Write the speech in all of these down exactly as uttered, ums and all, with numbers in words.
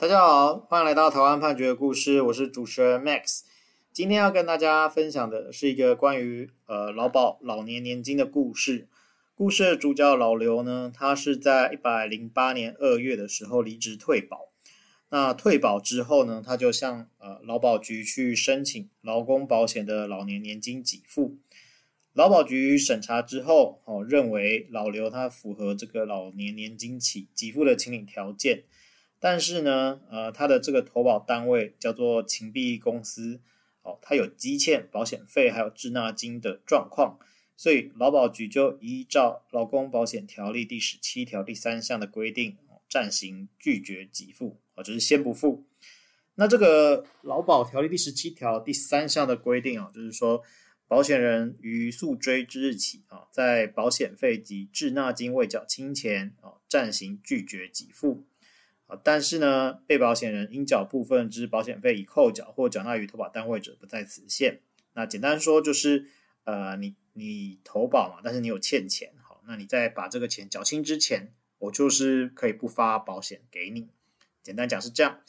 大家好，欢迎来到台湾判决的故事，我是主持人 Max。 今天要跟大家分享的是一个关于呃劳保老年年金的故事。故事的主角老刘呢，他是在一百零八年二月的时候离职退保。那退保之后呢，他就向呃劳保局去申请劳工保险的老年年金给付。劳保局审查之后、哦、认为老刘他符合这个老年年金起给付的请领条件。但是呢，呃，他的这个投保单位叫做勤必公司，哦，他有积欠保险费还有滞纳金的状况，所以劳保局就依照劳工保险条例第十七条第三项的规定，哦，暂行拒绝给付，哦，就是先不付。那这个劳保条例第十七条第三项的规定，哦，就是说保险人于诉追之日起，哦，在保险费及滞纳金未缴清前，哦，暂行拒绝给付。但是呢，被保险人应缴部分之保险费已扣缴或缴纳于投保单位者不在此限。那简单说就是，呃，你你投保嘛，但是你有欠钱，好，那你在把这个钱缴清之前，我就是可以不发保险给你。简单讲是这样。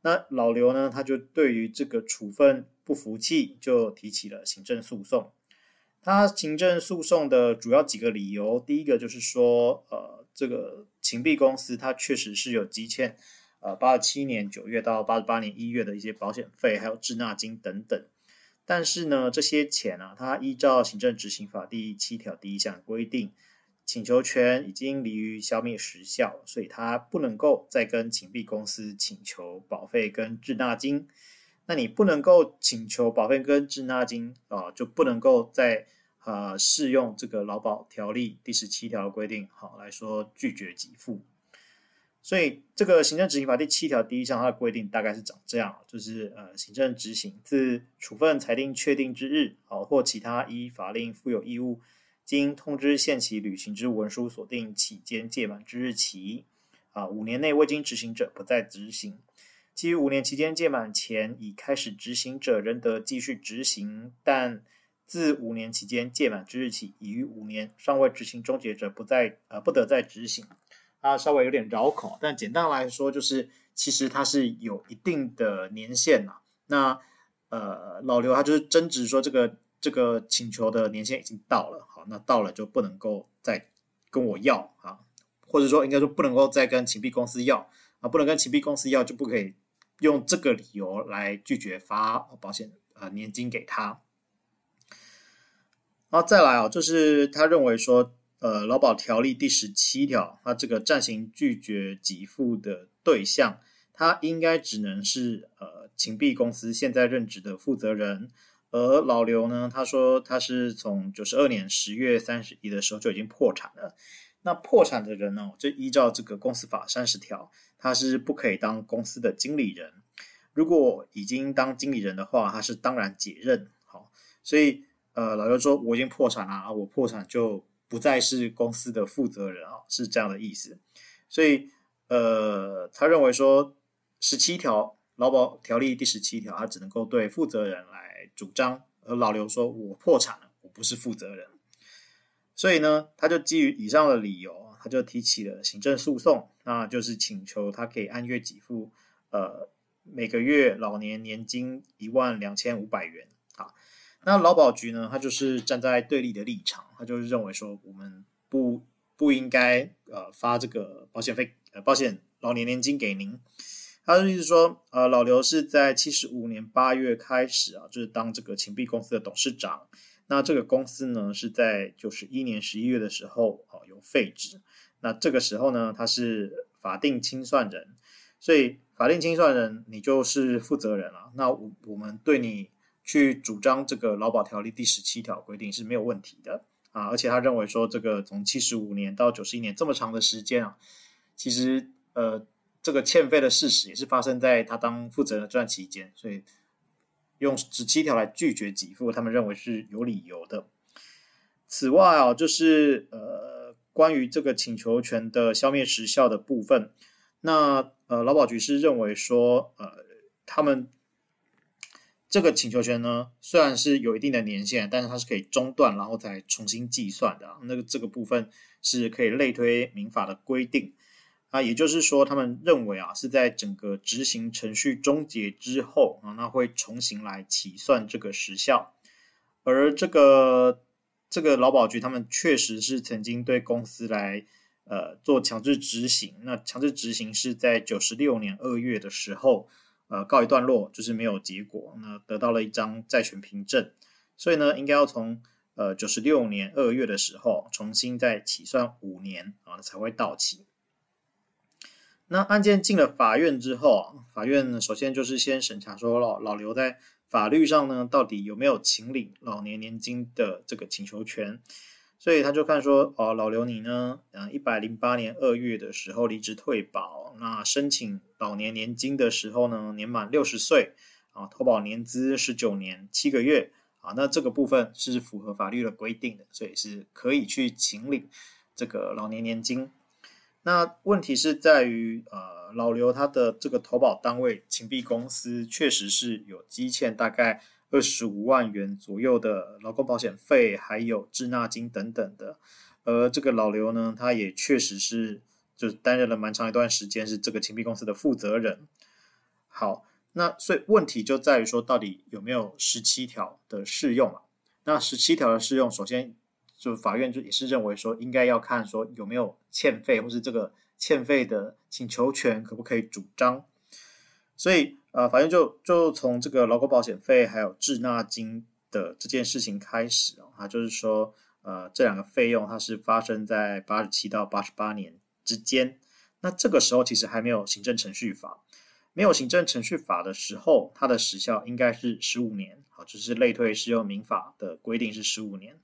那老刘呢，他就对于这个处分不服气，就提起了行政诉讼。他行政诉讼的主要几个理由，第一个就是说，呃，这个勤必公司它确实是有积欠呃八十七年九月到八十八年一月的一些保险费还有滞纳金等等，但是呢这些钱啊，它依照行政执行法第七条第一项规定，请求权已经离于消灭时效，所以它不能够再跟勤必公司请求保费跟滞纳金。那你不能够请求保费跟滞纳金、呃、就不能够再呃，适用这个劳保条例第十七条的规定，好来说拒绝给付。所以这个行政执行法第七条第一项它的规定大概是长这样，就是呃，行政执行自处分裁定确定之日，好或其他依法令负有义务，经通知限期履行之文书所定期间届满之日起，啊五年内未经执行者不再执行。基于五年期间届满前已开始执行者，仍得继续执行，但自五年期间届满之日起，已于五年尚未执行终结者不再呃不得再执行。啊，稍微有点绕口，但简单来说就是，其实它是有一定的年限呐、啊。那呃，老刘他就是争执说，这个这个请求的年限已经到了，好，那到了就不能够再跟我要啊，或者说应该说不能够再跟勤必公司要啊，不能跟勤必公司要就不可以用这个理由来拒绝发保险呃年金给他。然后再来哦，就是他认为说，呃，劳保条例第十七条，他这个暂行拒绝给付的对象，他应该只能是呃勤必公司现在任职的负责人。而老刘呢，他说他是从九十二年十月三十一的时候就已经破产了。那破产的人呢、哦，就依照这个公司法三十条，他是不可以当公司的经理人。如果已经当经理人的话，他是当然解任。好，所以。呃，老刘说我已经破产了，我破产就不再是公司的负责人啊，是这样的意思。所以，呃，他认为说十七条劳保条例第十七条，他只能够对负责人来主张。而老刘说我破产了，我不是负责人。所以呢，他就基于以上的理由，他就提起了行政诉讼，那就是请求他可以按月给付，呃，每个月老年年金一万两千五百元啊。那劳保局呢，他就是站在对立的立场，他就是认为说，我们不不应该呃发这个保险费呃保险老年年金给您。他就是说，呃老刘是在七十五年八月开始啊，就是当这个勤必公司的董事长。那这个公司呢是在九十一年十一月的时候啊、呃、有废止。那这个时候呢，他是法定清算人，所以法定清算人你就是负责人了、啊。那我我们对你去主张这个劳保条例第十七条规定是没有问题的啊，而且他认为说这个从七十五年到九十一年这么长的时间啊，其实呃这个欠费的事实也是发生在他当负责人的这段期间，所以用十七条来拒绝给付，他们认为是有理由的。此外啊，就是呃关于这个请求权的消灭时效的部分，那呃劳保局是认为说呃他们这个请求权呢，虽然是有一定的年限，但是它是可以中断，然后再重新计算的。那个这个部分是可以类推民法的规定，那也就是说他们认为啊，是在整个执行程序终结之后啊，那会重新来起算这个时效。而这个这个劳保局他们确实是曾经对公司来呃做强制执行，那强制执行是在九十六年二月的时候呃告一段落，就是没有结果，那得到了一张债权凭证，所以呢应该要从呃九十六年二月的时候重新再起算五年啊才会到期。那案件进了法院之后，法院首先就是先审查说老老刘在法律上呢到底有没有请领老年年金的这个请求权，所以他就看说哦，老刘你呢一百零八年二月的时候离职退保，那申请老年年金的时候呢年满六十岁啊，投保年资十九年七个月啊，那这个部分是符合法律的规定的，所以是可以去请领这个老年年金。那问题是在于呃，老刘他的这个投保单位秦碧公司确实是有积欠大概二十五万元左右的劳工保险费还有滞纳金等等的，而这个老刘呢他也确实是就担任了蛮长一段时间是这个秦碧公司的负责人。好，那所以问题就在于说到底有没有十七条的适用嘛？那十七条的适用首先就法院就也是认为说应该要看说有没有欠费，或是这个欠费的请求权可不可以主张，所以、呃、法院就就从这个劳工保险费还有滞纳金的这件事情开始、哦、它就是说呃这两个费用它是发生在八十七到八十八年之间，那这个时候其实还没有行政程序法，没有行政程序法的时候它的时效应该是十五年，好，就是类推适用民法的规定是十五年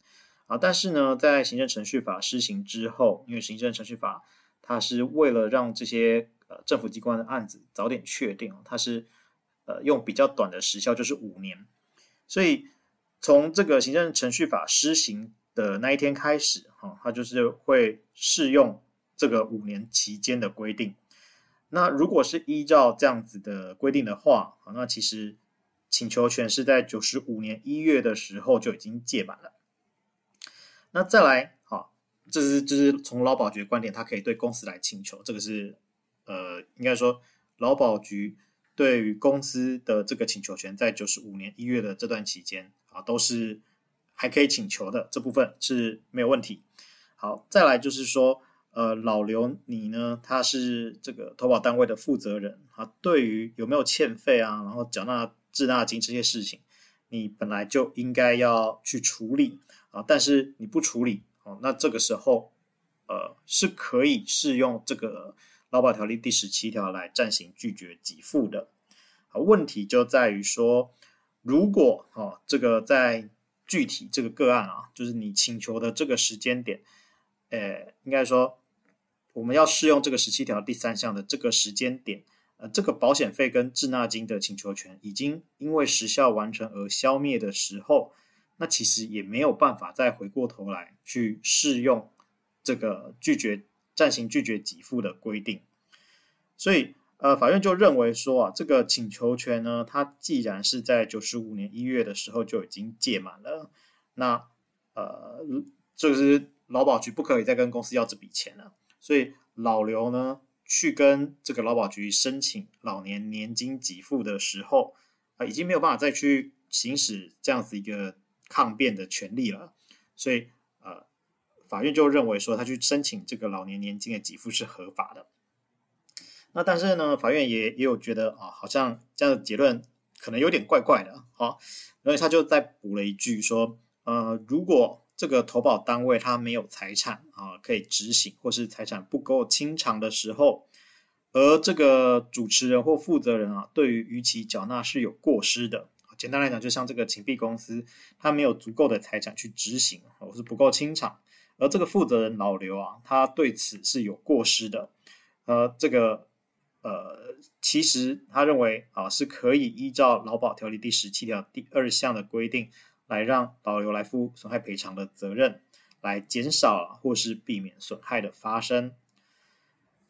啊，但是呢在行政程序法施行之后，因为行政程序法它是为了让这些、呃、政府机关的案子早点确定，它是、呃、用比较短的时效就是五年，所以从这个行政程序法施行的那一天开始、哦、它就是会适用这个五年期间的规定。那如果是依照这样子的规定的话、哦、那其实请求权是在九十五年一月的时候就已经届满了。那再来好，这是就是从劳保局的观点，他可以对公司来请求，这个是呃，应该说劳保局对于公司的这个请求权在九十五年一月的这段期间啊，都是还可以请求的，这部分是没有问题。好，再来就是说呃，老刘你呢他是这个投保单位的负责人啊，对于有没有欠费啊，然后缴纳滞纳金这些事情你本来就应该要去处理啊，但是你不处理、哦、那这个时候呃，是可以适用这个劳保条例第十七条来暂行拒绝给付的、啊、问题就在于说如果、哦、这个在具体这个个案啊，就是你请求的这个时间点呃，应该说我们要适用这个十七条第三项的这个时间点呃，这个保险费跟滞纳金的请求权已经因为时效完成而消灭的时候，那其实也没有办法再回过头来去适用这个拒绝暂行拒绝给付的规定，所以呃，法院就认为说啊，这个请求权呢，它既然是在九十五年一月的时候就已经届满了，那呃，就是劳保局不可以再跟公司要这笔钱了，所以老刘呢去跟这个劳保局申请老年年金给付的时候、呃、已经没有办法再去行使这样子一个抗辩的权利了，所以呃，法院就认为说他去申请这个老年年金的给付是合法的。那但是呢，法院也也有觉得啊，好像这样的结论可能有点怪怪的，好、啊，所以他就再补了一句说，呃，如果这个投保单位他没有财产啊可以执行，或是财产不够清偿的时候，而这个主持人或负责人啊对于逾期缴纳是有过失的。简单来讲，就像这个秦碧公司他没有足够的财产去执行，或是不够清偿，而这个负责人老刘啊他对此是有过失的，呃，这个呃，其实他认为啊是可以依照劳保条例第十七条第二项的规定来让老刘来负损害赔偿的责任，来减少、啊、或是避免损害的发生。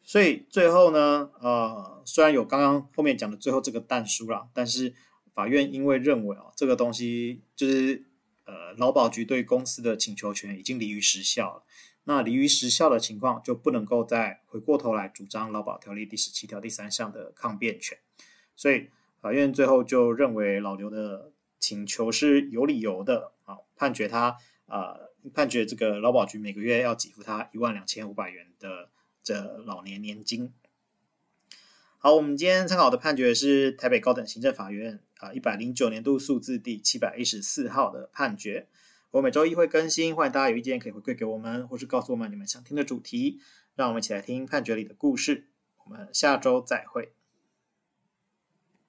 所以最后呢呃，虽然有刚刚后面讲的最后这个但书啦，但是法院因为认为、哦、这个东西就是呃，劳保局对公司的请求权已经离于时效了，那离于时效的情况就不能够再回过头来主张劳保条例第十七条第三项的抗辩权。所以法院最后就认为老刘的请求是有理由的，判决他、呃、判决这个劳保局每个月要给付他一万两千五百元的这老年年金。好，我们今天参考的判决是台北高等行政法院、呃、一百零九年度诉字第七百一十四号的判决。我每周一会更新，欢迎大家有意见可以回馈给我们，或是告诉我们你们想听的主题，让我们一起来听判决里的故事。我们下周再会。